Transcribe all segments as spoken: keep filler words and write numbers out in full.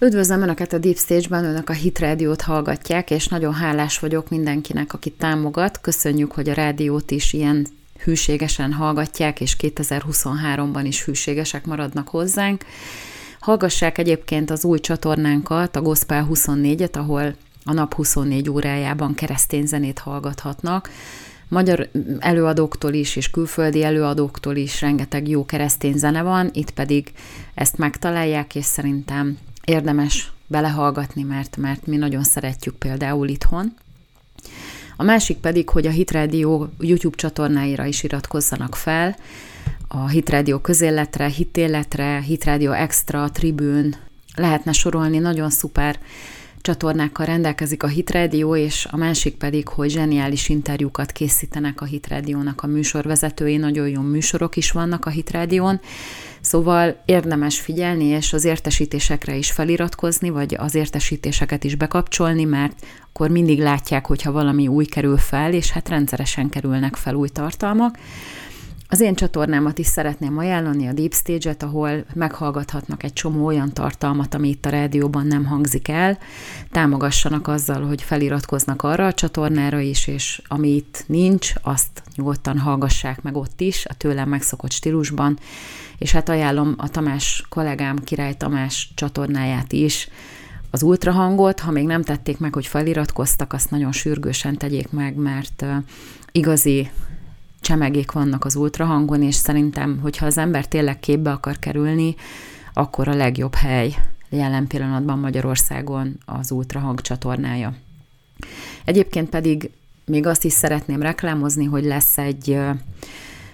Üdvözlöm Önöket a Deep Stage-ben, Önök a Hitrádiót hallgatják, és nagyon hálás vagyok mindenkinek, aki támogat. Köszönjük, hogy a rádiót is ilyen hűségesen hallgatják, és kétezer-huszonháromban is hűségesek maradnak hozzánk. Hallgassák egyébként az új csatornánkat, a Goszpál huszonnégyet, ahol a nap huszonnégy órájában keresztény zenét hallgathatnak. Magyar előadóktól is, és külföldi előadóktól is rengeteg jó keresztény zene van, itt pedig ezt megtalálják, és szerintem érdemes belehallgatni, mert, mert mi nagyon szeretjük például itthon. A másik pedig, hogy a Hitrádió YouTube csatornáira is iratkozzanak fel, a Hitrádió közéletre, hitéletre, Hitrádió extra tribün, lehetne sorolni, nagyon szuper csatornákkal rendelkezik a Hitrádió, és a másik pedig, hogy zseniális interjúkat készítenek a Hitrádiónak a műsorvezetői, nagyon jó műsorok is vannak a Hitrádión, szóval érdemes figyelni, és az értesítésekre is feliratkozni, vagy az értesítéseket is bekapcsolni, mert akkor mindig látják, hogyha valami új kerül fel, és hát rendszeresen kerülnek fel új tartalmak. Az én csatornámat is szeretném ajánlani, a Deep Stage-et, ahol meghallgathatnak egy csomó olyan tartalmat, ami itt a rádióban nem hangzik el. Támogassanak azzal, hogy feliratkoznak arra a csatornára is, és ami itt nincs, azt nyugodtan hallgassák meg ott is, a tőlem megszokott stílusban. És hát ajánlom a Tamás kollégám, Király Tamás csatornáját is, az Ultrahangot, ha még nem tették meg, hogy feliratkoztak, azt nagyon sürgősen tegyék meg, mert igazi csemegék vannak az Ultrahangon, és szerintem, hogyha az ember tényleg képbe akar kerülni, akkor a legjobb hely jelen pillanatban Magyarországon az Ultrahang csatornája. Egyébként pedig még azt is szeretném reklámozni, hogy lesz egy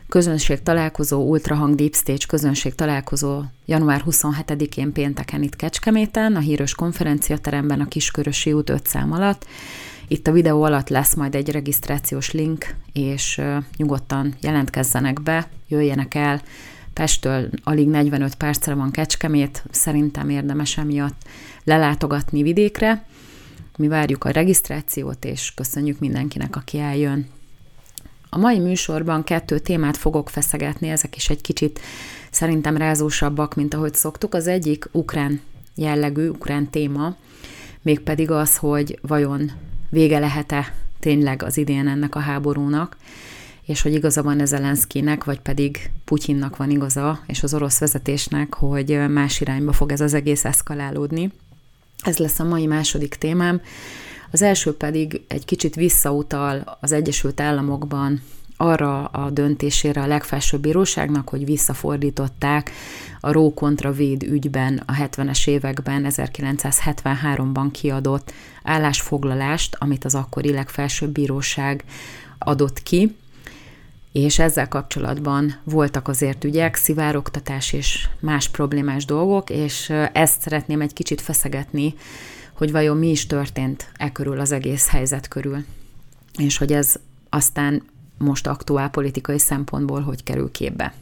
közönség találkozó, Ultrahang Deep Stage közönség találkozó január huszonhetedikén pénteken itt Kecskeméten, a hírös konferenciateremben, a Kiskörösi út öt szám alatt. Itt a videó alatt lesz majd egy regisztrációs link, és nyugodtan jelentkezzenek be, jöjjenek el. Pesttől alig negyvenöt percre van Kecskemét, szerintem érdemes emiatt lelátogatni vidékre. Mi várjuk a regisztrációt, és köszönjük mindenkinek, aki eljön. A mai műsorban kettő témát fogok feszegetni, ezek is egy kicsit szerintem rázósabbak, mint ahogy szoktuk. Az egyik ukrán jellegű, ukrán téma, mégpedig az, hogy vajon vége lehet-e tényleg az idén ennek a háborúnak, és hogy igaza van Zelenszkijnek, vagy pedig Putyinnak van igaza, és az orosz vezetésnek, hogy más irányba fog ez az egész eszkalálódni. Ez lesz a mai második témám. Az első pedig egy kicsit visszautal az Egyesült Államokban arra a döntésére a legfelsőbb bíróságnak, hogy visszafordították a Ró kontra Véd ügyben a hetvenes években, ezerkilencszázhetvenháromban kiadott állásfoglalást, amit az akkori legfelsőbb bíróság adott ki, és ezzel kapcsolatban voltak azért ügyek, szivárogtatás és más problémás dolgok, és ezt szeretném egy kicsit feszegetni, hogy vajon mi is történt e körül, az egész helyzet körül, és hogy ez aztán most aktuál politikai szempontból hogy kerül képbe.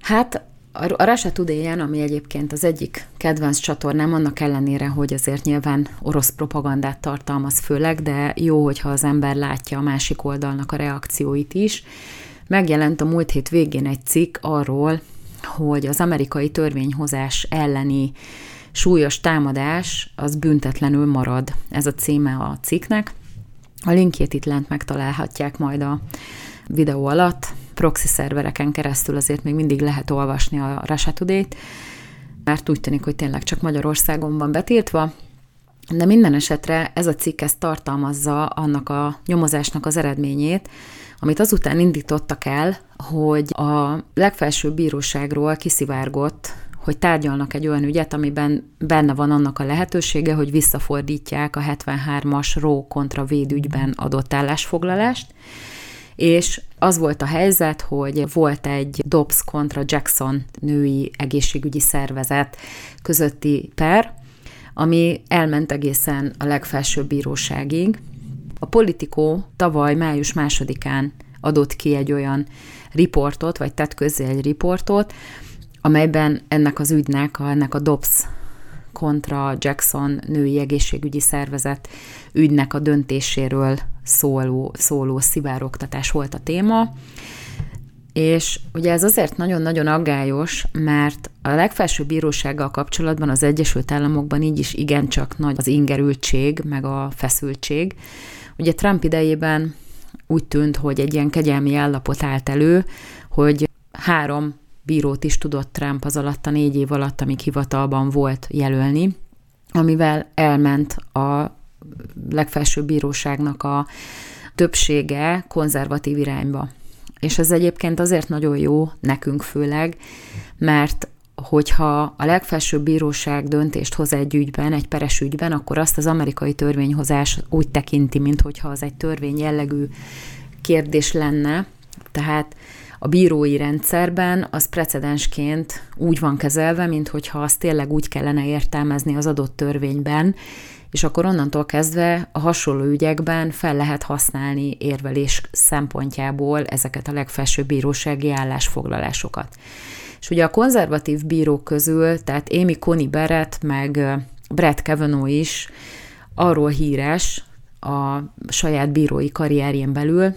Hát a Reset Today-en, ami egyébként az egyik kedvenc csatornám, annak ellenére, hogy azért nyilván orosz propagandát tartalmaz főleg, de jó, hogyha az ember látja a másik oldalnak a reakcióit is. Megjelent a múlt hét végén egy cikk arról, hogy az amerikai törvényhozás elleni súlyos támadás az büntetlenül marad. Ez a címe a cikknek. A linkjét itt lent megtalálhatják majd a videó alatt. Proxy szervereken keresztül azért még mindig lehet olvasni a Reset Today-t, mert úgy tűnik, hogy tényleg csak Magyarországon van betiltva, de minden esetre ez a cikk ezt tartalmazza, annak a nyomozásnak az eredményét, amit azután indítottak el, hogy a legfelsőbb bíróságról kiszivárgott, hogy tárgyalnak egy olyan ügyet, amiben benne van annak a lehetősége, hogy visszafordítják a hetvenhármas Ró kontra Véd ügyben adott állásfoglalást, és az volt a helyzet, hogy volt egy Dobbs kontra Jackson női egészségügyi szervezet közötti per, ami elment egészen a legfelsőbb bíróságig. A Politico tavaly május másodikán adott ki egy olyan riportot, vagy tett közzé egy riportot, amelyben ennek az ügynek, ennek a Dobbs kontra Jackson női egészségügyi szervezet ügynek a döntéséről szóló, szóló szivárogtatás volt a téma. És ugye ez azért nagyon-nagyon aggályos, mert a legfelsőbb bírósággal kapcsolatban az Egyesült Államokban így is igencsak nagy az ingerültség, meg a feszültség. Ugye Trump idejében úgy tűnt, hogy egy ilyen kegyelmi állapot állt elő, hogy három bírót is tudott Trump az alatt a négy év alatt, amíg hivatalban volt, jelölni, amivel elment a legfelsőbb bíróságnak a többsége konzervatív irányba. És ez egyébként azért nagyon jó nekünk főleg, mert hogyha a legfelsőbb bíróság döntést hoz egy ügyben, egy peres ügyben, akkor azt az amerikai törvényhozás úgy tekinti, minthogyha az egy törvény jellegű kérdés lenne. Tehát a bírói rendszerben az precedensként úgy van kezelve, minthogyha azt tényleg úgy kellene értelmezni az adott törvényben, és akkor onnantól kezdve a hasonló ügyekben fel lehet használni érvelés szempontjából ezeket a legfelsőbb bírósági állásfoglalásokat. És ugye a konzervatív bírók közül, tehát Amy Coney Barrett, meg Brett Kavanaugh is arról híres a saját bírói karrierjén belül,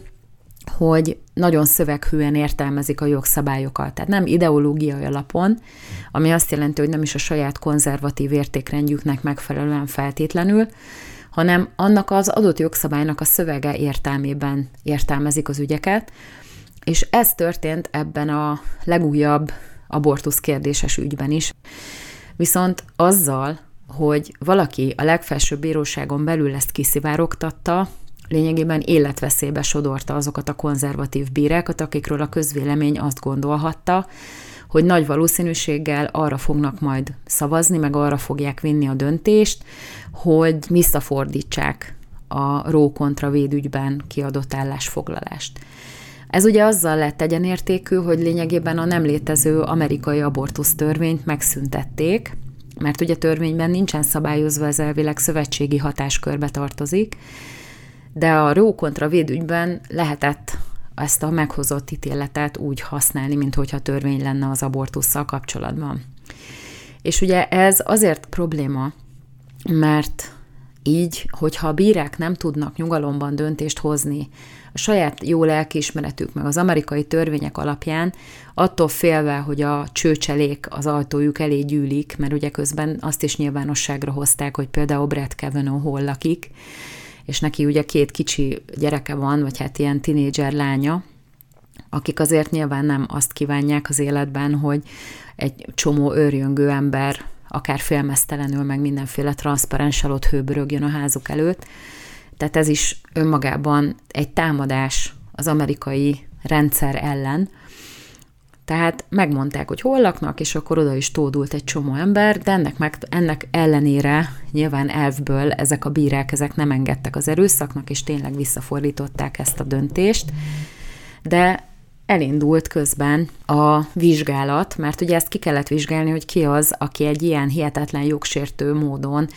hogy nagyon szöveghűen értelmezik a jogszabályokat. Tehát nem ideológiai alapon, ami azt jelenti, hogy nem is a saját konzervatív értékrendjüknek megfelelően feltétlenül, hanem annak az adott jogszabálynak a szövege értelmében értelmezik az ügyeket, és ez történt ebben a legújabb abortusz kérdéses ügyben is. Viszont azzal, hogy valaki a legfelsőbb bíróságon belül ezt kiszivárogtatta, lényegében életveszélybe sodorta azokat a konzervatív bírákat, akikről a közvélemény azt gondolhatta, hogy nagy valószínűséggel arra fognak majd szavazni, meg arra fogják vinni a döntést, hogy visszafordítsák a Ró kontra Véd ügyben kiadott állásfoglalást. Ez ugye azzal lett egyenértékű, hogy lényegében a nem létező amerikai abortusztörvényt megszüntették, mert ugye törvényben nincsen szabályozva, ez elvileg szövetségi hatáskörbe tartozik, de a Ró kontra Véd ügyben lehetett ezt a meghozott ítéletet úgy használni, minthogyha törvény lenne az abortusszal kapcsolatban. És ugye ez azért probléma, mert így, hogyha a bírák nem tudnak nyugalomban döntést hozni a saját jó lelkiismeretük, meg az amerikai törvények alapján, attól félve, hogy a csőcselék az ajtójuk elé gyűlik, mert ugye közben azt is nyilvánosságra hozták, hogy például Brett Kavanaugh hol lakik, és neki ugye két kicsi gyereke van, vagy hát ilyen tinédzser lánya, akik azért nyilván nem azt kívánják az életben, hogy egy csomó őrjöngő ember, akár félmeztelenül, meg mindenféle transzparenssel ott hőbörögjön a házuk előtt. Tehát ez is önmagában egy támadás az amerikai rendszer ellen. Tehát megmondták, hogy hol laknak, és akkor oda is tódult egy csomó ember, de ennek, meg, ennek ellenére nyilván elvből ezek a bírák ezek nem engedtek az erőszaknak, és tényleg visszafordították ezt a döntést. De elindult közben a vizsgálat, mert ugye ezt ki kellett vizsgálni, hogy ki az, aki egy ilyen hihetetlen jogsértő módon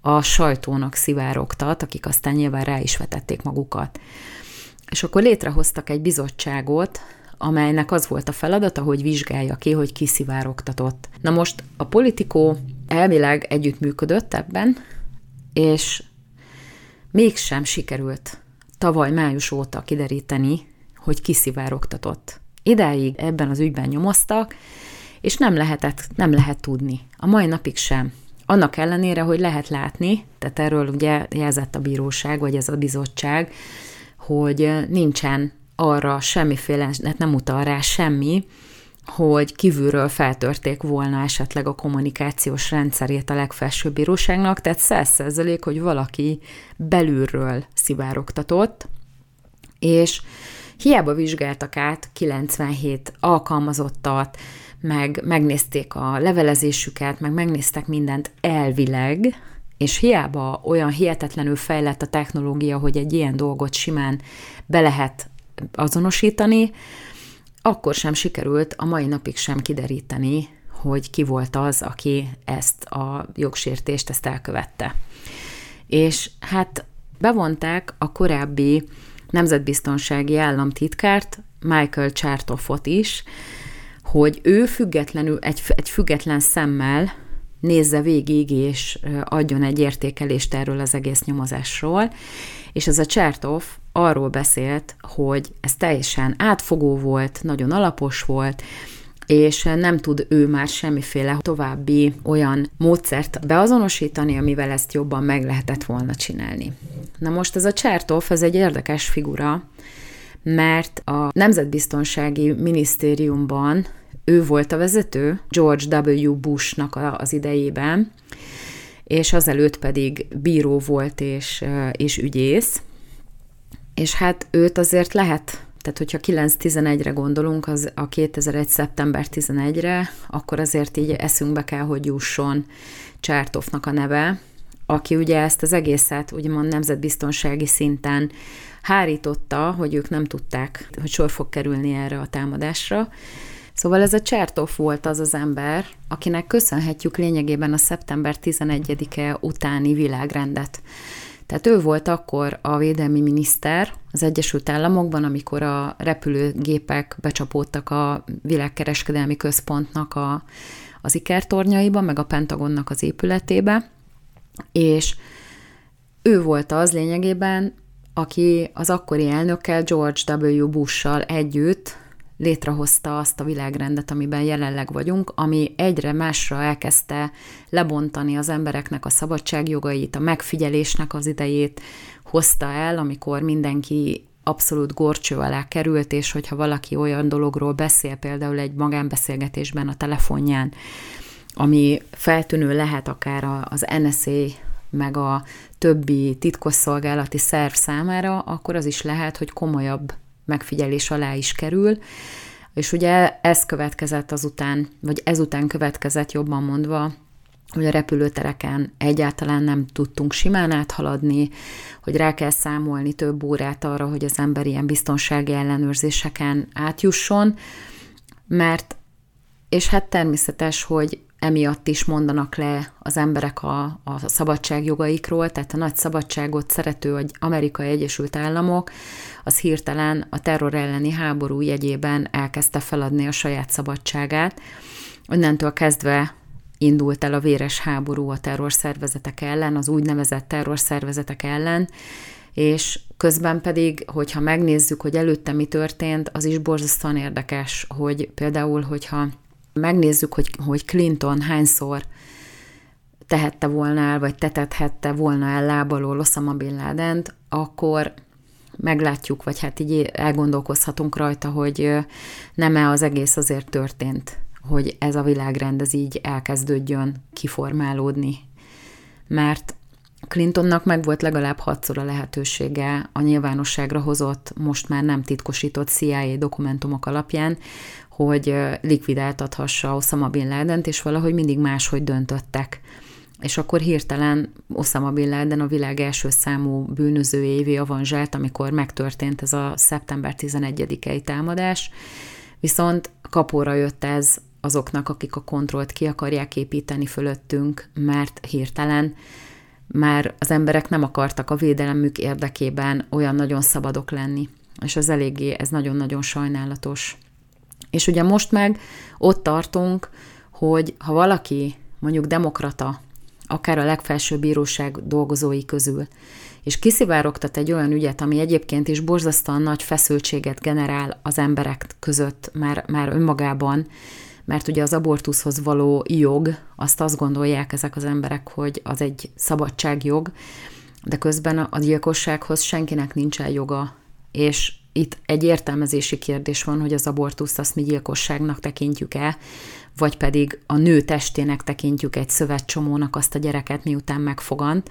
a sajtónak szivárogtat, akik aztán nyilván rá is vetették magukat. És akkor létrehoztak egy bizottságot, amelynek az volt a feladata, hogy vizsgálja ki, hogy kiszivárogtatott. Na most a Politico elvileg együttműködött ebben, és mégsem sikerült tavaly május óta kideríteni, hogy kiszivárogtatott. Idáig ebben az ügyben nyomoztak, és nem lehetett, nem lehet tudni. A mai napig sem. Annak ellenére, hogy lehet látni, tehát erről ugye jelzett a bíróság, vagy ez a bizottság, hogy nincsen arra semmiféle, nem utal rá semmi, hogy kívülről feltörték volna esetleg a kommunikációs rendszerét a legfelsőbb bíróságnak, tehát száz százalék, hogy valaki belülről szivárogtatott, és hiába vizsgáltak át kilencvenhét alkalmazottat, meg megnézték a levelezésüket, meg megnéztek mindent elvileg, és hiába olyan hihetetlenül fejlett a technológia, hogy egy ilyen dolgot simán be lehet azonosítani, akkor sem sikerült a mai napig sem kideríteni, hogy ki volt az, aki ezt a jogsértést, ezt elkövette. És hát bevonták a korábbi nemzetbiztonsági államtitkárt, Michael Chertoffot is, hogy ő függetlenül, egy, egy független szemmel nézze végig, és adjon egy értékelést erről az egész nyomozásról. És ez a Chertoff arról beszélt, hogy ez teljesen átfogó volt, nagyon alapos volt, és nem tud ő már semmiféle további olyan módszert beazonosítani, amivel ezt jobban meg lehetett volna csinálni. Na most ez a Chertoff, ez egy érdekes figura, mert a Nemzetbiztonsági Minisztériumban ő volt a vezető, George W. Bushnak az idejében, és azelőtt pedig bíró volt és, és ügyész, és hát őt azért lehet... Tehát, hogyha kilenc tizenegyre gondolunk, az a kétezer-egy szeptember tizenegyedikére, akkor azért így eszünkbe kell, hogy jusson Chertoffnak a neve, aki ugye ezt az egészet úgymond nemzetbiztonsági szinten hárította, hogy ők nem tudták, hogy sor fog kerülni erre a támadásra. Szóval ez a Chertoff volt az az ember, akinek köszönhetjük lényegében a szeptember tizenegyedike utáni világrendet. Tehát ő volt akkor a védelmi miniszter az Egyesült Államokban, amikor a repülőgépek becsapódtak a világkereskedelmi központnak a, az ikertornyaiba, meg a Pentagonnak az épületébe, és ő volt az lényegében, aki az akkori elnökkel, George W. Bush-sal együtt létrehozta azt a világrendet, amiben jelenleg vagyunk, ami egyre másra elkezdte lebontani az embereknek a szabadságjogait, a megfigyelésnek az idejét hozta el, amikor mindenki abszolút gorcső alá került, és hogyha valaki olyan dologról beszél, például egy magánbeszélgetésben a telefonján, ami feltűnő lehet akár az en es á meg a többi titkosszolgálati szerv számára, akkor az is lehet, hogy komolyabb megfigyelés alá is kerül, és ugye ez következett azután, vagy ezután következett jobban mondva, hogy a repülőtereken egyáltalán nem tudtunk simán áthaladni, hogy rá kell számolni több órát arra, hogy az ember ilyen biztonsági ellenőrzéseken átjusson, mert, és hát természetes, hogy emiatt is mondanak le az emberek a, a szabadságjogaikról, tehát a nagy szabadságot szerető Amerikai Egyesült Államok, az hirtelen a terror elleni háború jegyében elkezdte feladni a saját szabadságát. Onnantól kezdve indult el a véres háború a terrorszervezetek ellen, az úgynevezett terrorszervezetek ellen, és közben pedig, hogyha megnézzük, hogy előtte mi történt, az is borzasztóan érdekes, hogy például, hogyha megnézzük, hogy, hogy Clinton hányszor tehette volna el, vagy tetethette volna el lábalól Oszama Bin Ladent, akkor meglátjuk, vagy hát így elgondolkozhatunk rajta, hogy nem-e az egész azért történt, hogy ez a világrend ez így elkezdődjön kiformálódni. Mert Clintonnak meg volt legalább hatszor a lehetősége a nyilvánosságra hozott, most már nem titkosított cé i á dokumentumok alapján, hogy likvidáltathassa Oszama Bin Ladent, és valahogy mindig máshogy döntöttek. És akkor hirtelen Oszama Bin Laden a világ első számú bűnözőjévé avanzsált, amikor megtörtént ez a szeptember tizenegyedikei támadás, viszont kapóra jött ez azoknak, akik a kontrollt ki akarják építeni fölöttünk, mert hirtelen már az emberek nem akartak a védelemük érdekében olyan nagyon szabadok lenni. És ez eléggé, ez nagyon-nagyon sajnálatos. És ugye most meg ott tartunk, hogy ha valaki, mondjuk demokrata, akár a legfelsőbb bíróság dolgozói közül, és kiszivárogtat egy olyan ügyet, ami egyébként is borzasztóan nagy feszültséget generál az emberek között már, már önmagában, mert ugye az abortuszhoz való jog, azt azt gondolják ezek az emberek, hogy az egy szabadságjog, de közben a gyilkossághoz senkinek nincsen joga, és itt egy értelmezési kérdés van, hogy az abortuszt azt mi gyilkosságnak tekintjük-e, vagy pedig a nő testének tekintjük egy szövetcsomónak azt a gyereket, miután megfogant.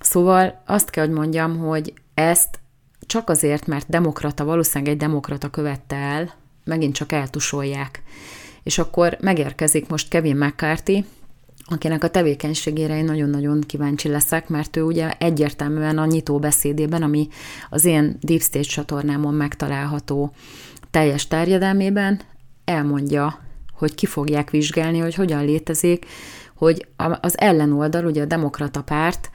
Szóval azt kell, hogy mondjam, hogy ezt csak azért, mert demokrata, valószínűleg egy demokrata követte el, megint csak eltusolják. És akkor megérkezik most Kevin McCarthy, akinek a tevékenységére én nagyon-nagyon kíváncsi leszek, mert ő ugye egyértelműen a nyitó beszédében, ami az én Deep Stage csatornámon megtalálható teljes terjedelmében, elmondja, hogy ki fogják vizsgálni, hogy hogyan létezik, hogy az ellenoldal, ugye a demokrata párt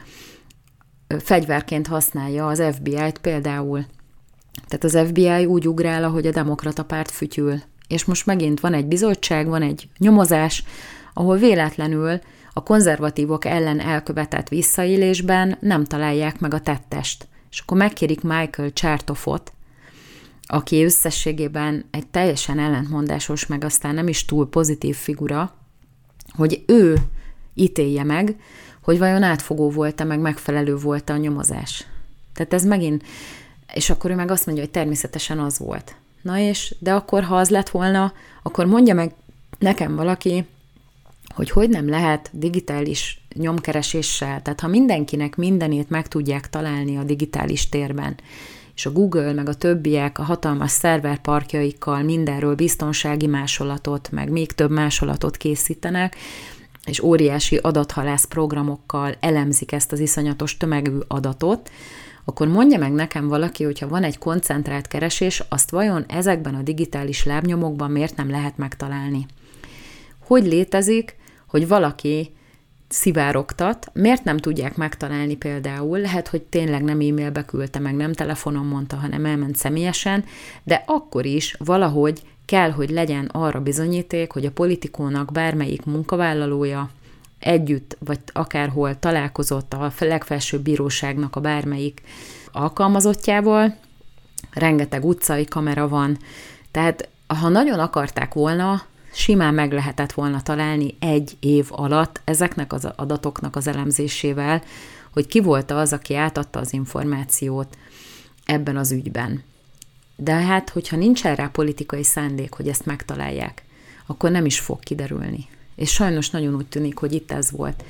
fegyverként használja az ef bé í-t például. Tehát az ef bé í úgy ugrál, ahogy a demokrata párt fütyül. És most megint van egy bizottság, van egy nyomozás, ahol véletlenül a konzervatívok ellen elkövetett visszaélésben nem találják meg a tettest. És akkor megkérik Michael Chertoffot, aki összességében egy teljesen ellentmondásos, meg aztán nem is túl pozitív figura, hogy ő ítélje meg, hogy vajon átfogó volt-e, meg megfelelő volt-e a nyomozás. Tehát ez megint, és akkor ő meg azt mondja, hogy természetesen az volt. Na és, de akkor, ha az lett volna, akkor mondja meg nekem valaki, hogy hogy nem lehet digitális nyomkereséssel, tehát ha mindenkinek mindenét meg tudják találni a digitális térben, és a Google, meg a többiek a hatalmas szerverparkjaikkal mindenről biztonsági másolatot, meg még több másolatot készítenek, és óriási adathalász programokkal elemzik ezt az iszonyatos tömegű adatot, akkor mondja meg nekem valaki, hogyha van egy koncentrált keresés, azt vajon ezekben a digitális lábnyomokban miért nem lehet megtalálni? Hogy létezik, hogy valaki szivárogtat, miért nem tudják megtalálni például, lehet, hogy tényleg nem e-mailbe küldte, meg nem telefonon mondta, hanem elment személyesen, de akkor is valahogy kell, hogy legyen arra bizonyíték, hogy a Politikónak bármelyik munkavállalója együtt, vagy akárhol találkozott a legfelsőbb bíróságnak a bármelyik alkalmazottjával, rengeteg utcai kamera van, tehát ha nagyon akarták volna, simán meg lehetett volna találni egy év alatt ezeknek az adatoknak az elemzésével, hogy ki volt az, aki átadta az információt ebben az ügyben. De hát, hogyha nincs erre politikai szándék, hogy ezt megtalálják, akkor nem is fog kiderülni. És sajnos nagyon úgy tűnik, hogy itt ez volt.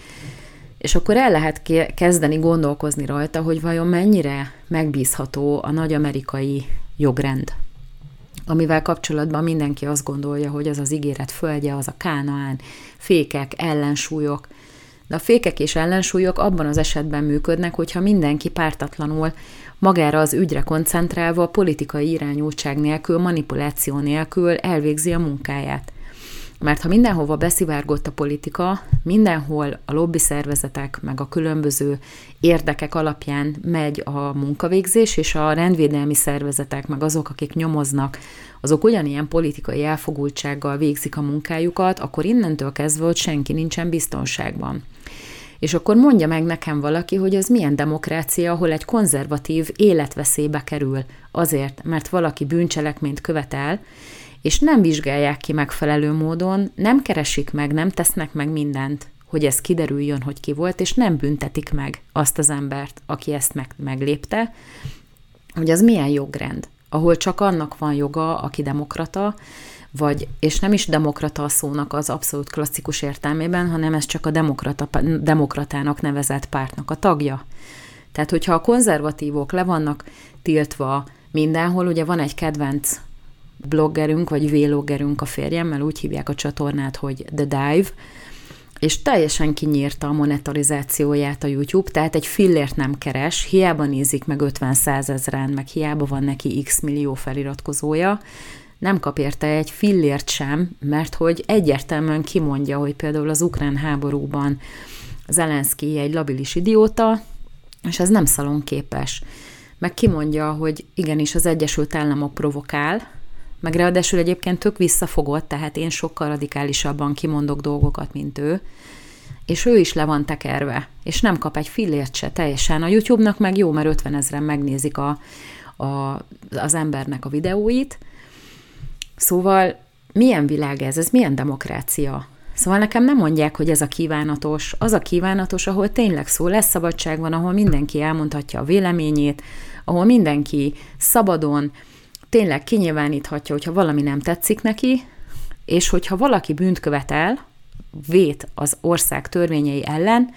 És akkor el lehet kezdeni gondolkozni rajta, hogy vajon mennyire megbízható a nagy amerikai jogrend, amivel kapcsolatban mindenki azt gondolja, hogy az az ígéret földje, az a Kánaán, fékek, ellensúlyok. De a fékek és ellensúlyok abban az esetben működnek, hogyha mindenki pártatlanul magára az ügyre koncentrálva, politikai irányultság nélkül, manipuláció nélkül elvégzi a munkáját. Mert ha mindenhova beszivárgott a politika, mindenhol a lobbiszervezetek meg a különböző érdekek alapján megy a munkavégzés, és a rendvédelmi szervezetek meg azok, akik nyomoznak, azok ugyanilyen politikai elfogultsággal végzik a munkájukat, akkor innentől kezdve ott senki nincsen biztonságban. És akkor mondja meg nekem valaki, hogy ez milyen demokrácia, ahol egy konzervatív életveszélybe kerül azért, mert valaki bűncselekményt követel, és nem vizsgálják ki megfelelő módon, nem keresik meg, nem tesznek meg mindent, hogy ez kiderüljön, hogy ki volt, és nem büntetik meg azt az embert, aki ezt meg, meglépte, hogy az milyen jogrend, ahol csak annak van joga, aki demokrata, vagy, és nem is demokrata a szónak az abszolút klasszikus értelmében, hanem ez csak a demokrata, demokratának nevezett pártnak a tagja. Tehát, hogyha a konzervatívok le vannak tiltva mindenhol, ugye van egy kedvenc bloggerünk, vagy vloggerünk a férjemmel, úgy hívják a csatornát, hogy The Dive, és teljesen kinyírta a monetarizációját a YouTube, tehát egy fillért nem keres, hiába nézik meg ötven-százezren, meg hiába van neki x millió feliratkozója, nem kap érte egy fillért sem, mert hogy egyértelműen kimondja, hogy például az ukrán háborúban Zelenszkij egy labilis idióta, és ez nem szalonképes. Meg kimondja, hogy igenis az Egyesült Államok provokál, meg ráadásul egyébként tök visszafogott, tehát én sokkal radikálisabban kimondok dolgokat, mint ő, és ő is le van tekerve, és nem kap egy fillért se teljesen. A YouTube-nak meg jó, mert ötvenezren megnézik a, a, az embernek a videóit. Szóval milyen világ ez? Ez milyen demokrácia? Szóval nekem nem mondják, hogy ez a kívánatos. Az a kívánatos, ahol tényleg szó lesz, szabadság van, ahol mindenki elmondhatja a véleményét, ahol mindenki szabadon, tényleg kinyilváníthatja, hogyha valami nem tetszik neki, és hogyha valaki bűnt követel, vét az ország törvényei ellen,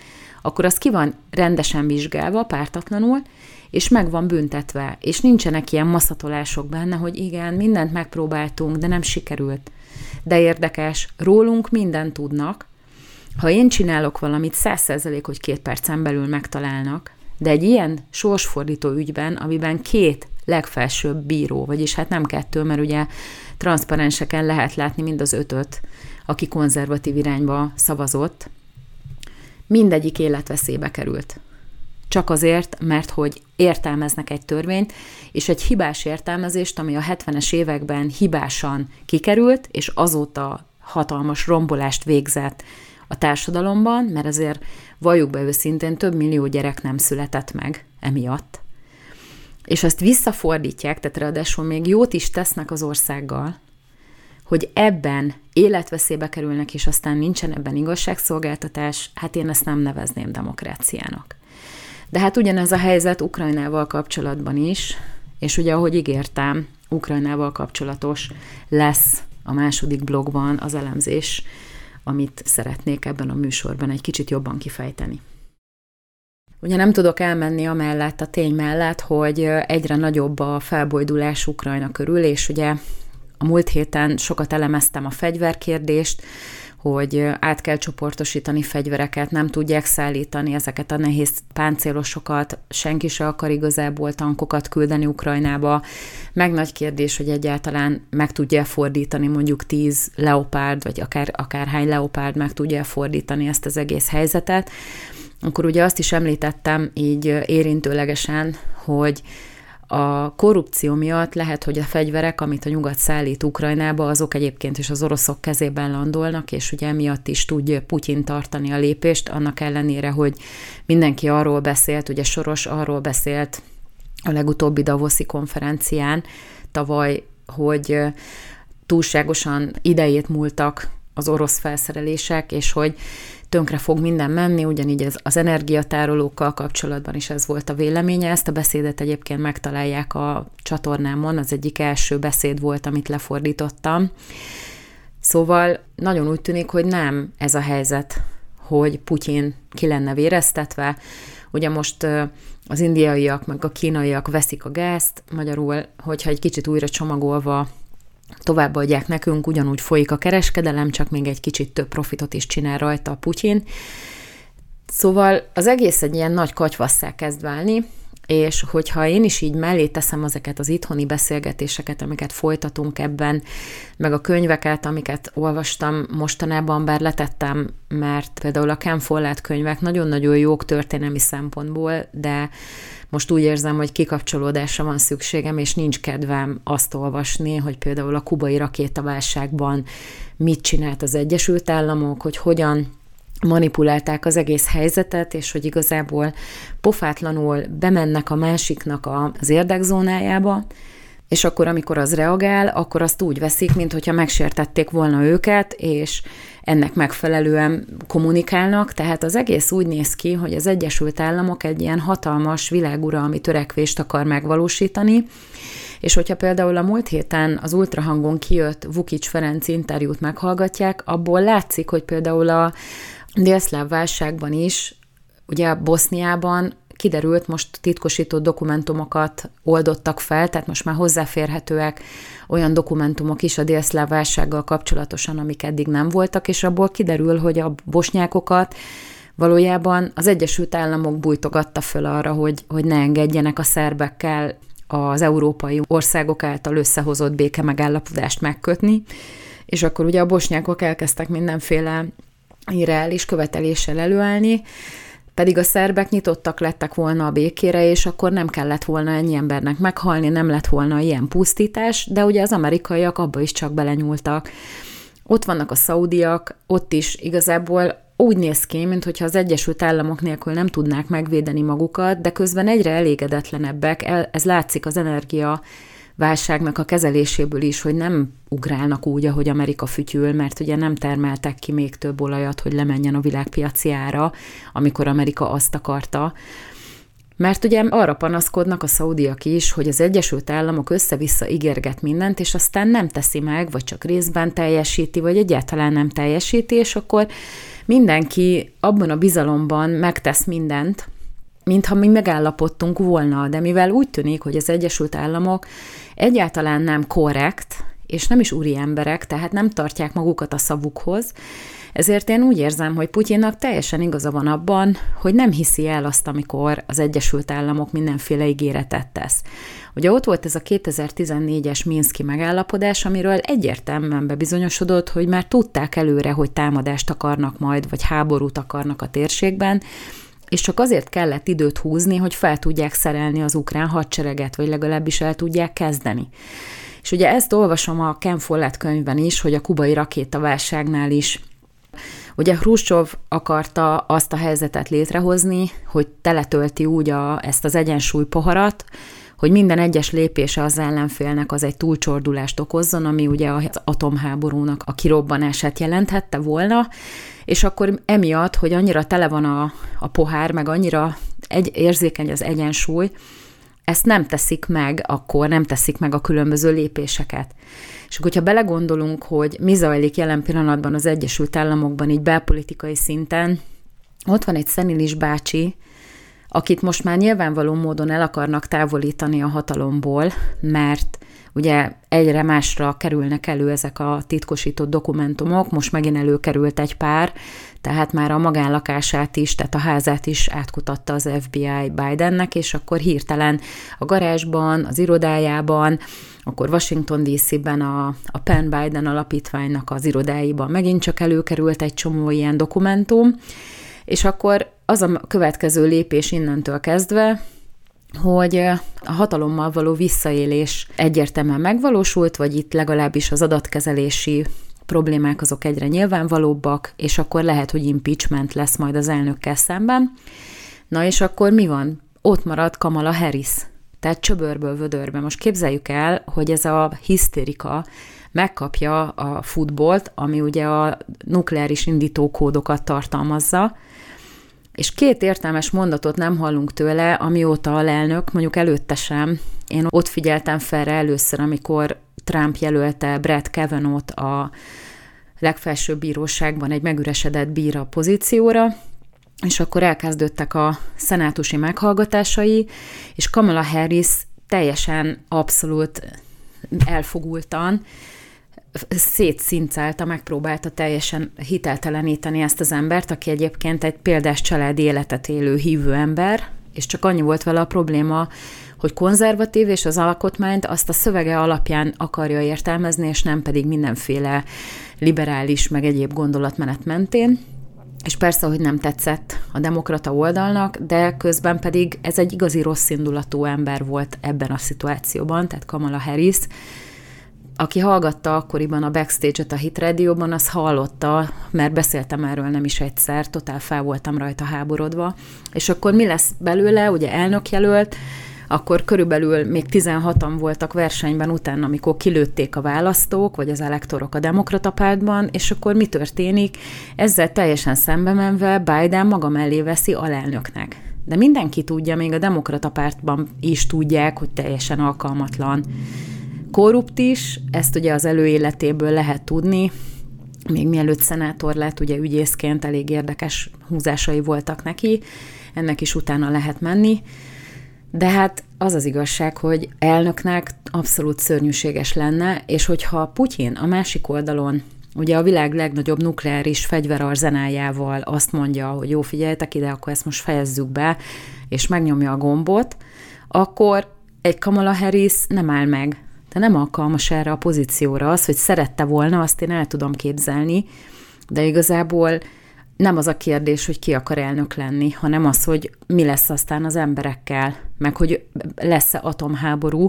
akkor az ki van rendesen vizsgálva, pártatlanul, és meg van büntetve, és nincsenek ilyen maszatolások benne, hogy igen, mindent megpróbáltunk, de nem sikerült. De érdekes, rólunk mindent tudnak. Ha én csinálok valamit, száz százalék, hogy két percen belül megtalálnak, de egy ilyen sorsfordító ügyben, amiben két legfelsőbb bíró, vagyis hát nem kettő, mert ugye transzparenseken lehet látni mind az ötöt, aki konzervatív irányba szavazott, mindegyik életveszélybe került. Csak azért, mert hogy értelmeznek egy törvényt, és egy hibás értelmezést, ami a hetvenes években hibásan kikerült, és azóta hatalmas rombolást végzett a társadalomban, mert azért valljuk be őszintén, több millió gyerek nem született meg emiatt. És azt visszafordítják, tehát ráadásul még jót is tesznek az országgal, hogy ebben életveszélybe kerülnek, és aztán nincsen ebben igazságszolgáltatás, hát én ezt nem nevezném demokráciának. De hát ugyanez a helyzet Ukrajnával kapcsolatban is, és ugye, ahogy ígértem, Ukrajnával kapcsolatos lesz a második blogban az elemzés, amit szeretnék ebben a műsorban egy kicsit jobban kifejteni. Ugye nem tudok elmenni amellett, a tény mellett, hogy egyre nagyobb a felbojdulás Ukrajna körül, és ugye a múlt héten sokat elemeztem a fegyverkérdést, hogy át kell csoportosítani fegyvereket, nem tudják szállítani ezeket a nehéz páncélosokat, senki se akar igazából tankokat küldeni Ukrajnába. Meg nagy kérdés, hogy egyáltalán meg tudja fordítani mondjuk tíz leopárd, vagy akár, akárhány leopárd meg tudja fordítani ezt az egész helyzetet. Akkor ugye azt is említettem így érintőlegesen, hogy a korrupció miatt lehet, hogy a fegyverek, amit a nyugat szállít Ukrajnába, azok egyébként is az oroszok kezében landolnak, és ugye emiatt is tudja Putyin tartani a lépést, annak ellenére, hogy mindenki arról beszélt, ugye Soros arról beszélt a legutóbbi davoszi konferencián tavaly, hogy túlságosan idejét múltak az orosz felszerelések, és hogy tönkre fog minden menni, ugyanígy az, az energiatárolókkal kapcsolatban is ez volt a véleménye. Ezt a beszédet egyébként megtalálják a csatornámon, az egyik első beszéd volt, amit lefordítottam. Szóval nagyon úgy tűnik, hogy nem ez a helyzet, hogy Putyin ki lenne véreztetve. Ugye most az indiaiak meg a kínaiak veszik a gázt, magyarul, hogyha egy kicsit újra csomagolva továbbadják nekünk, ugyanúgy folyik a kereskedelem, csak még egy kicsit több profitot is csinál rajta a Putyin. Szóval az egész egy ilyen nagy katyvasszá kezd válni, és hogyha én is így mellé teszem ezeket az itthoni beszélgetéseket, amiket folytatunk ebben, meg a könyveket, amiket olvastam mostanában, bár letettem, mert például a Ken Follett könyvek nagyon-nagyon jók történelmi szempontból, de most úgy érzem, hogy kikapcsolódásra van szükségem, és nincs kedvem azt olvasni, hogy például a kubai rakétaválságban mit csinált az Egyesült Államok, hogy hogyan manipulálták az egész helyzetet, és hogy igazából pofátlanul bemennek a másiknak az érdekzónájába, és akkor, amikor az reagál, akkor azt úgy veszik, mintha megsértették volna őket, és ennek megfelelően kommunikálnak. Tehát az egész úgy néz ki, hogy az Egyesült Államok egy ilyen hatalmas világuralmi törekvést akar megvalósítani, és hogyha például a múlt héten az Ultrahangon kijött Vukics Ferenc interjút meghallgatják, abból látszik, hogy például a délszláv válságban is, ugye Boszniában kiderült, most titkosított dokumentumokat oldottak fel, tehát most már hozzáférhetőek olyan dokumentumok is a délszláv válsággal kapcsolatosan, amik eddig nem voltak, és abból kiderül, hogy a bosnyákokat valójában az Egyesült Államok bújtogatta föl arra, hogy, hogy ne engedjenek a szerbekkel az európai országok által összehozott béke megállapodást megkötni, és akkor ugye a bosnyákok elkezdtek mindenféle irreális követeléssel előállni, pedig a szerbek nyitottak lettek volna a békére, és akkor nem kellett volna ennyi embernek meghalni, nem lett volna ilyen pusztítás, de ugye az amerikaiak abba is csak belenyúltak. Ott vannak a szaudiak, ott is igazából úgy néz ki, mintha az Egyesült Államok nélkül nem tudnák megvédeni magukat, de közben egyre elégedetlenebbek, ez látszik az energia válságnak a kezeléséből is, hogy nem ugrálnak úgy, ahogy Amerika fütyül, mert ugye nem termeltek ki még több olajat, hogy lemenjen a világpiaci ára, amikor Amerika azt akarta. Mert ugye arra panaszkodnak a szaudiak is, hogy az Egyesült Államok össze-vissza ígérget mindent, és aztán nem teszi meg, vagy csak részben teljesíti, vagy egyáltalán nem teljesíti, és akkor mindenki abban a bizalomban megtesz mindent, mintha mi megállapodtunk volna, de mivel úgy tűnik, hogy az Egyesült Államok egyáltalán nem korrekt, és nem is úri emberek, tehát nem tartják magukat a szavukhoz, ezért én úgy érzem, hogy Putyinnak teljesen igaza van abban, hogy nem hiszi el azt, amikor az Egyesült Államok mindenféle ígéretet tesz. Ugye ott volt ez a kétezer-tizennégyes minszki megállapodás, amiről egyértelműen bebizonyosodott, hogy már tudták előre, hogy támadást akarnak majd, vagy háborút akarnak a térségben, és csak azért kellett időt húzni, hogy fel tudják szerelni az ukrán hadsereget, vagy legalábbis el tudják kezdeni. És ugye ezt olvasom a Ken Follett könyvben is, hogy a kubai rakétaválságnál is Ugye Hruscsov akarta azt a helyzetet létrehozni, hogy teletölti úgy a, ezt az egyensúlypoharat, hogy minden egyes lépése az ellenfélnek az egy túlcsordulást okozzon, ami ugye az atomháborúnak a kirobbanását jelenthette volna, és akkor emiatt, hogy annyira tele van a, a pohár, meg annyira egy, érzékeny az egyensúly, ezt nem teszik meg, akkor nem teszik meg a különböző lépéseket. És akkor, hogyha belegondolunk, hogy mi zajlik jelen pillanatban az Egyesült Államokban, így belpolitikai szinten, ott van egy szenilis bácsi, akit most már nyilvánvaló módon el akarnak távolítani a hatalomból, mert ugye egyre másra kerülnek elő ezek a titkosított dokumentumok, most megint előkerült egy pár, tehát már a magánlakását is, tehát a házát is átkutatta az ef bé i Bidennek, és akkor hirtelen a garázsban, az irodájában, akkor Washington dé cében a, a Penn Biden alapítványnak az irodáiban megint csak előkerült egy csomó ilyen dokumentum, és akkor az a következő lépés innentől kezdve, hogy a hatalommal való visszaélés egyértelműen megvalósult, vagy itt legalábbis az adatkezelési problémák azok egyre nyilvánvalóbbak, és akkor lehet, hogy impeachment lesz majd az elnökkel szemben. Na és akkor mi van? Ott marad Kamala Harris, tehát csöbörből vödörbe. Most képzeljük el, hogy ez a hisztérika megkapja a futbolt, ami ugye a nukleáris indítókódokat tartalmazza, és két értelmes mondatot nem hallunk tőle, amióta alelnök, mondjuk előtte sem. Én ott figyeltem fel rá először, amikor Trump jelölte Brett Kavanaught a legfelsőbb bíróságban egy megüresedett bíra pozícióra, és akkor elkezdődtek a szenátusi meghallgatásai, és Kamala Harris teljesen abszolút elfogultan szétszincálta, megpróbálta teljesen hitelteleníteni ezt az embert, aki egyébként egy példás családi életet élő hívő ember, és csak annyi volt vele a probléma, hogy konzervatív, és az alkotmányt azt a szövege alapján akarja értelmezni, és nem pedig mindenféle liberális, meg egyéb gondolatmenet mentén. És persze, hogy nem tetszett a demokrata oldalnak, de közben pedig ez egy igazi rosszindulatú ember volt ebben a szituációban, tehát Kamala Harris. Aki hallgatta akkoriban a backstage-et a Hitrádióban, az hallotta, mert beszéltem erről nem is egyszer, totál fel voltam rajta háborodva. És akkor mi lesz belőle, ugye elnökjelölt, akkor körülbelül még tizenhatan voltak versenyben utána, amikor kilőtték a választók, vagy az elektorok a demokrata pártban, és akkor mi történik? Ezzel teljesen szembe menve Biden maga mellé veszi alelnöknek. De mindenki tudja, még a demokrata pártban is tudják, hogy teljesen alkalmatlan. Korrupt is, ezt ugye az előéletéből lehet tudni, még mielőtt szenátor lett, ugye ügyészként elég érdekes húzásai voltak neki, ennek is utána lehet menni, de hát az az igazság, hogy elnöknek abszolút szörnyűséges lenne, és hogyha Putyin a másik oldalon, ugye a világ legnagyobb nukleáris fegyverarzenáljával azt mondja, hogy jó, figyeljetek ide, akkor ezt most fejezzük be, és megnyomja a gombot, akkor egy Kamala Harris nem áll meg. De nem alkalmas erre a pozícióra az, hogy szerette volna, azt én el tudom képzelni, de igazából nem az a kérdés, hogy ki akar elnök lenni, hanem az, hogy mi lesz aztán az emberekkel, meg hogy lesz-e atomháború,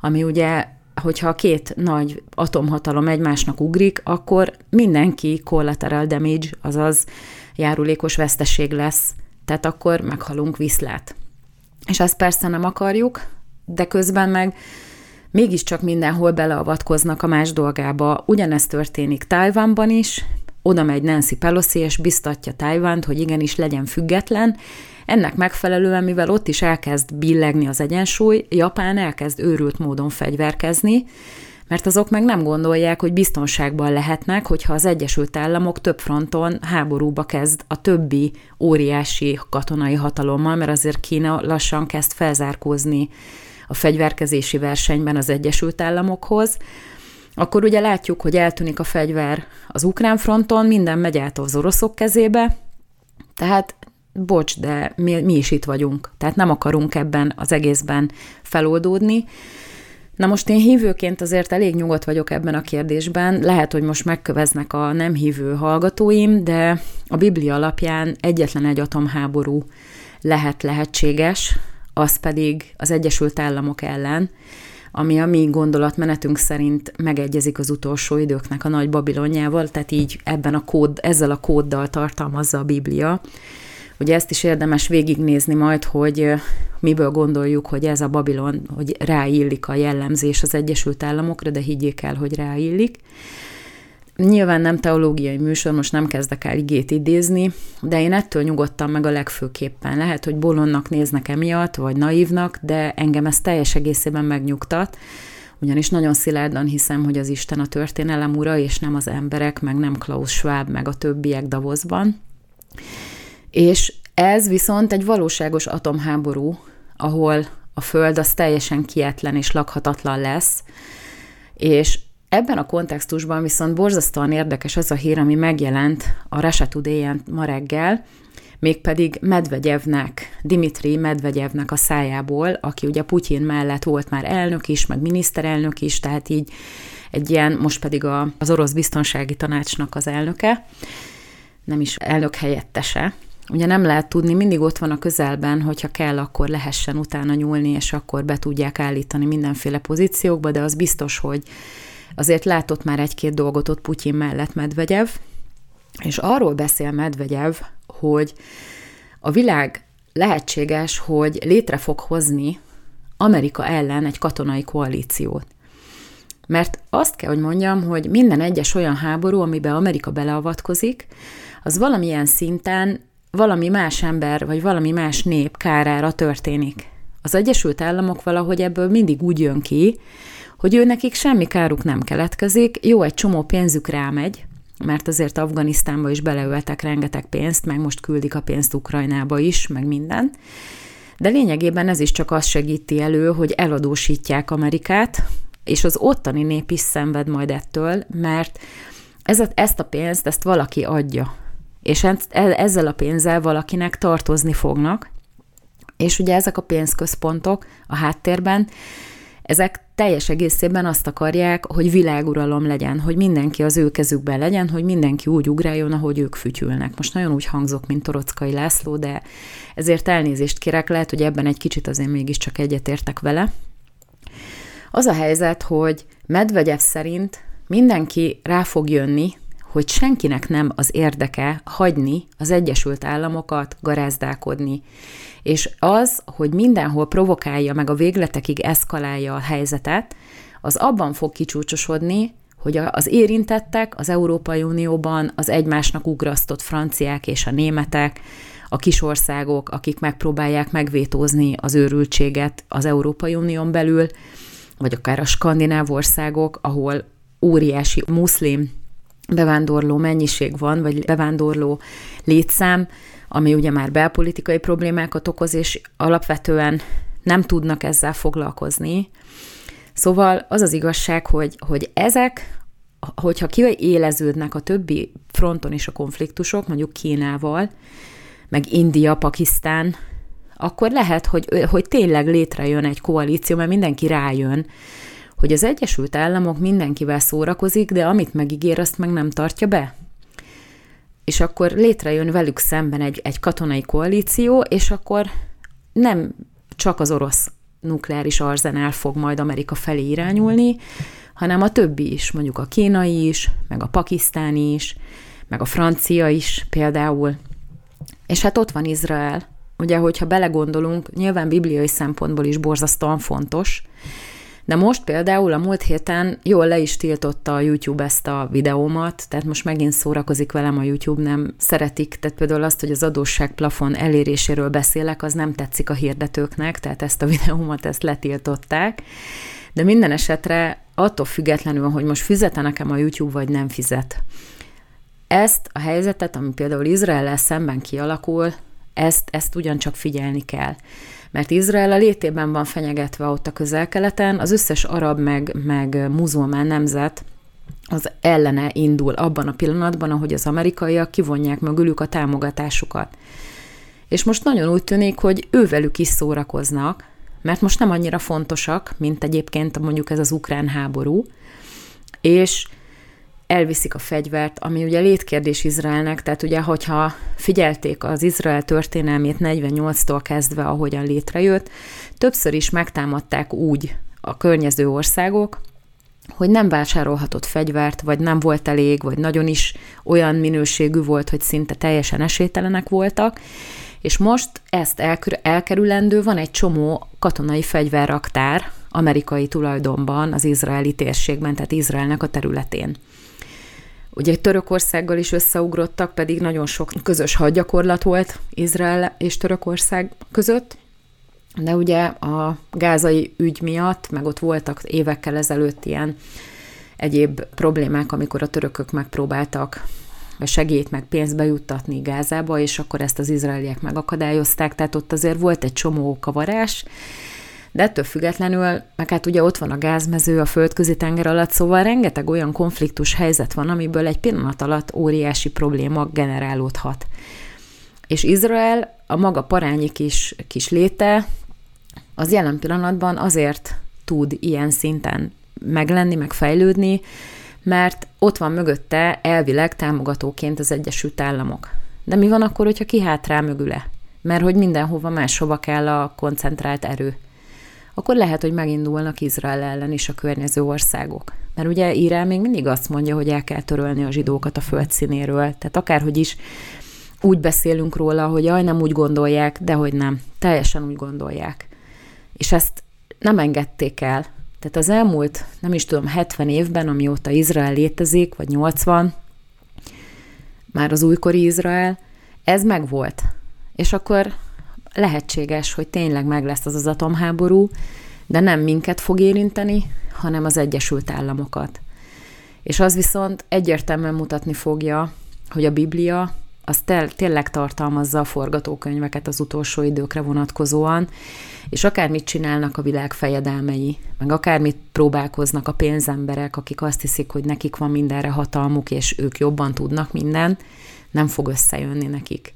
ami ugye, hogyha a két nagy atomhatalom egymásnak ugrik, akkor mindenki collateral damage, azaz járulékos veszteség lesz, tehát akkor meghalunk viszlát. És ezt persze nem akarjuk, de közben meg mégiscsak mindenhol beleavatkoznak a más dolgába. Ugyanezt történik Tajvanban is, oda megy Nancy Pelosi, és biztatja Tajvant, hogy igenis legyen független. Ennek megfelelően, mivel ott is elkezd billegni az egyensúly, Japán elkezd őrült módon fegyverkezni, mert azok meg nem gondolják, hogy biztonságban lehetnek, hogyha az Egyesült Államok több fronton háborúba kezd a többi óriási katonai hatalommal, mert azért Kína lassan kezd felzárkózni a fegyverkezési versenyben az Egyesült Államokhoz, akkor ugye látjuk, hogy eltűnik a fegyver az ukrán fronton, minden megy át az oroszok kezébe, tehát bocs, de mi, mi is itt vagyunk, tehát nem akarunk ebben az egészben feloldódni. Na most én hívőként azért elég nyugodt vagyok ebben a kérdésben, lehet, hogy most megköveznek a nem hívő hallgatóim, de a Biblia alapján egyetlen egy atomháború lehet lehetséges, az pedig az Egyesült Államok ellen, ami a mi gondolatmenetünk szerint megegyezik az utolsó időknek a nagy Babilonjával, tehát így ebben a kód, ezzel a kóddal tartalmazza a Biblia. Ugye ezt is érdemes végignézni majd, hogy miből gondoljuk, hogy ez a Babilon, hogy ráillik a jellemzés az Egyesült Államokra, de higgyék el, hogy ráillik. Nyilván nem teológiai műsor, most nem kezdek el igét idézni, de én ettől nyugodtam meg a legfőképpen. Lehet, hogy bolondnak néznek emiatt, vagy naívnak, de engem ez teljes egészében megnyugtat, ugyanis nagyon szilárdan hiszem, hogy az Isten a történelem ura, és nem az emberek, meg nem Klaus Schwab, meg a többiek Davosban. És ez viszont egy valóságos atomháború, ahol a Föld az teljesen kietlen és lakhatatlan lesz, és ebben a kontextusban viszont borzasztóan érdekes az a hír, ami megjelent a Reset.hu ma reggel, mégpedig Medvegyevnek, Dimitri Medvegyevnek a szájából, aki ugye Putyin mellett volt már elnök is, meg miniszterelnök is, tehát így egy ilyen, most pedig a, az orosz biztonsági tanácsnak az elnöke, nem is elnök helyettese. Ugye nem lehet tudni, mindig ott van a közelben, hogyha kell, akkor lehessen utána nyúlni, és akkor be tudják állítani mindenféle pozíciókba, de az biztos, hogy azért látott már egy-két dolgot ott Putyin mellett Medvegyev, és arról beszél Medvegyev, hogy a világ lehetséges, hogy létre fog hozni Amerika ellen egy katonai koalíciót. Mert azt kell, hogy mondjam, hogy minden egyes olyan háború, amiben Amerika beleavatkozik, az valamilyen szinten valami más ember, vagy valami más nép kárára történik. Az Egyesült Államok valahogy ebből mindig úgy jön ki, hogy ő nekik semmi káruk nem keletkezik, jó, egy csomó pénzük rámegy, mert azért Afganisztánba is beleöltek rengeteg pénzt, meg most küldik a pénzt Ukrajnába is, meg minden. De lényegében ez is csak azt segíti elő, hogy eladósítják Amerikát, és az ottani nép is szenved majd ettől, mert ez a, ezt a pénzt, ezt valaki adja. És ezzel a pénzzel valakinek tartozni fognak. És ugye ezek a pénzközpontok a háttérben, ezek teljes egészében azt akarják, hogy világuralom legyen, hogy mindenki az ő kezükben legyen, hogy mindenki úgy ugráljon, ahogy ők fütyülnek. Most nagyon úgy hangzok, mint Torockai László, de ezért elnézést kérek, lehet, hogy ebben egy kicsit azért mégiscsak egyetértek vele. Az a helyzet, hogy Medvegyev szerint mindenki rá fog jönni, hogy senkinek nem az érdeke hagyni az Egyesült Államokat garázdálkodni. És az, hogy mindenhol provokálja meg a végletekig eszkalálja a helyzetet, az abban fog kicsúcsosodni, hogy az érintettek az Európai Unióban az egymásnak ugrasztott franciák és a németek, a kis országok, akik megpróbálják megvétózni az őrültséget az Európai Unión belül, vagy akár a skandináv országok, ahol óriási muszlim bevándorló mennyiség van, vagy bevándorló létszám, ami ugye már belpolitikai problémákat okoz, és alapvetően nem tudnak ezzel foglalkozni. Szóval az az igazság, hogy, hogy ezek, hogyha kiéleződnek a többi fronton is a konfliktusok, mondjuk Kínával, meg India, Pakisztán, akkor lehet, hogy, hogy tényleg létrejön egy koalíció, mert mindenki rájön, hogy az Egyesült Államok mindenkivel szórakozik, de amit megígér, azt meg nem tartja be. És akkor létrejön velük szemben egy, egy katonai koalíció, és akkor nem csak az orosz nukleáris arzenál fog majd Amerika felé irányulni, hanem a többi is, mondjuk a kínai is, meg a pakisztáni is, meg a francia is például. És hát ott van Izrael. Ugye, hogyha belegondolunk, nyilván bibliai szempontból is borzasztóan fontos, de most például a múlt héten jól le is tiltotta a YouTube ezt a videómat, tehát most megint szórakozik velem a YouTube, nem szeretik, tehát például azt, hogy az adósságplafon eléréséről beszélek, az nem tetszik a hirdetőknek, tehát ezt a videómat, ezt letiltották, de minden esetre attól függetlenül, hogy most fizet-e nekem a YouTube, vagy nem fizet. Ezt a helyzetet, ami például Izraellel szemben kialakul, ezt, ezt ugyancsak figyelni kell. Mert Izrael a létében van fenyegetve ott a közel-keleten, az összes arab meg, meg muzulmán nemzet az ellene indul abban a pillanatban, ahogy az amerikaiak kivonják mögülük a támogatásukat. És most nagyon úgy tűnik, hogy ővelük is szórakoznak, mert most nem annyira fontosak, mint egyébként mondjuk ez az ukrán háború, és elviszik a fegyvert, ami ugye létkérdés Izraelnek, tehát ugye, hogyha figyelték az Izrael történelmét negyvennyolctól kezdve, ahogyan létrejött, többször is megtámadták úgy a környező országok, hogy nem vásárolhatott fegyvert, vagy nem volt elég, vagy nagyon is olyan minőségű volt, hogy szinte teljesen esélytelenek voltak, és most ezt elkerülendő van egy csomó katonai fegyverraktár amerikai tulajdonban, az izraeli térségben, tehát Izraelnek a területén. Ugye Törökországgal is összeugrottak, pedig nagyon sok közös hadgyakorlat volt Izrael és Törökország között, de ugye a gázai ügy miatt, meg ott voltak évekkel ezelőtt ilyen egyéb problémák, amikor a törökök megpróbáltak segélyt meg pénzbe juttatni Gázába, és akkor ezt az izraeliek megakadályozták, tehát ott azért volt egy csomó kavarás, de ettől függetlenül, meg hát ugye ott van a gázmező a földközi tenger alatt, szóval rengeteg olyan konfliktus helyzet van, amiből egy pillanat alatt óriási probléma generálódhat. És Izrael, a maga parányi kis, kis léte, az jelen pillanatban azért tud ilyen szinten meglenni, megfejlődni, mert ott van mögötte elvileg támogatóként az Egyesült Államok. De mi van akkor, hogyha kihátrál mögüle? Mert hogy mindenhova máshova kell a koncentrált erő. Akkor lehet, hogy megindulnak Izrael ellen is a környező országok. Mert ugye Izrael még mindig azt mondja, hogy el kell törölni a zsidókat a földszínéről. Tehát akárhogy is úgy beszélünk róla, hogy jaj, nem úgy gondolják, de hogy nem. Teljesen úgy gondolják. És ezt nem engedték el. Tehát az elmúlt, nem is tudom, hetven évben, amióta Izrael létezik, vagy nyolcvan, már az újkori Izrael, ez megvolt. És akkor lehetséges, hogy tényleg meg lesz az az atomháború, de nem minket fog érinteni, hanem az Egyesült Államokat. És az viszont egyértelműen mutatni fogja, hogy a Biblia az tényleg tartalmazza a forgatókönyveket az utolsó időkre vonatkozóan, és akármit csinálnak a világ fejedelmei, meg akármit próbálkoznak a pénzemberek, akik azt hiszik, hogy nekik van mindenre hatalmuk, és ők jobban tudnak mindent, nem fog összejönni nekik.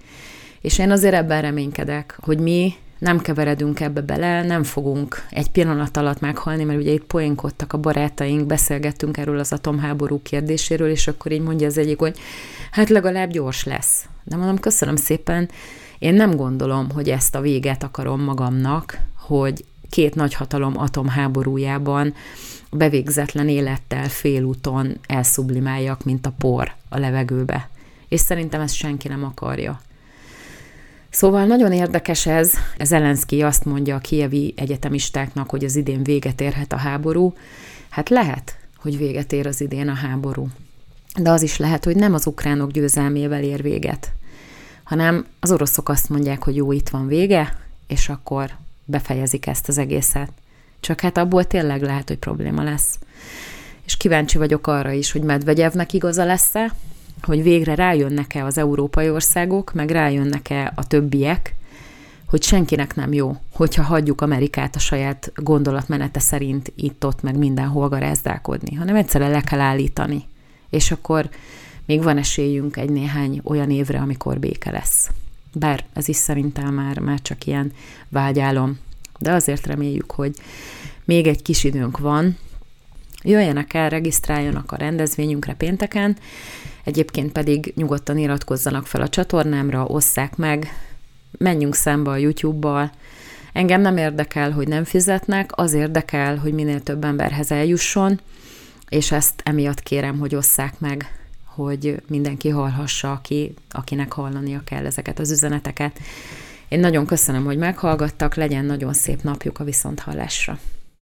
És én azért ebben reménykedek, hogy mi nem keveredünk ebbe bele, nem fogunk egy pillanat alatt meghalni, mert ugye itt poénkodtak a barátaink, beszélgettünk erről az atomháború kérdéséről, és akkor így mondja az egyik, hogy hát legalább gyors lesz. De mondom, köszönöm szépen, én nem gondolom, hogy ezt a véget akarom magamnak, hogy két nagyhatalom atomháborújában bevégzetlen élettel félúton elszublimáljak, mint a por a levegőbe. És szerintem ezt senki nem akarja. Szóval nagyon érdekes ez. Zelenszkij azt mondja a kijevi egyetemistáknak, hogy az idén véget érhet a háború. Hát lehet, hogy véget ér az idén a háború. De az is lehet, hogy nem az ukránok győzelmével ér véget, hanem az oroszok azt mondják, hogy jó, itt van vége, és akkor befejezik ezt az egészet. Csak hát abból tényleg lehet, hogy probléma lesz. És kíváncsi vagyok arra is, hogy Medvegyevnek igaza lesz-e, hogy végre rájönnek-e az európai országok, meg rájönnek-e a többiek, hogy senkinek nem jó, hogyha hagyjuk Amerikát a saját gondolatmenete szerint itt-ott meg mindenhol garázdálkodni, hanem egyszerűen le kell állítani. És akkor még van esélyünk egy néhány olyan évre, amikor béke lesz. Bár ez is szerintem már, már csak ilyen vágyálom, de azért reméljük, hogy még egy kis időnk van. Jöjjenek el, regisztráljanak a rendezvényünkre pénteken, egyébként pedig nyugodtan iratkozzanak fel a csatornámra, osszák meg, menjünk szembe a YouTube-bal. Engem nem érdekel, hogy nem fizetnek, az érdekel, hogy minél több emberhez eljusson, és ezt emiatt kérem, hogy osszák meg, hogy mindenki hallhassa, aki, akinek hallania kell ezeket az üzeneteket. Én nagyon köszönöm, hogy meghallgattak, legyen nagyon szép napjuk, a viszonthallásra!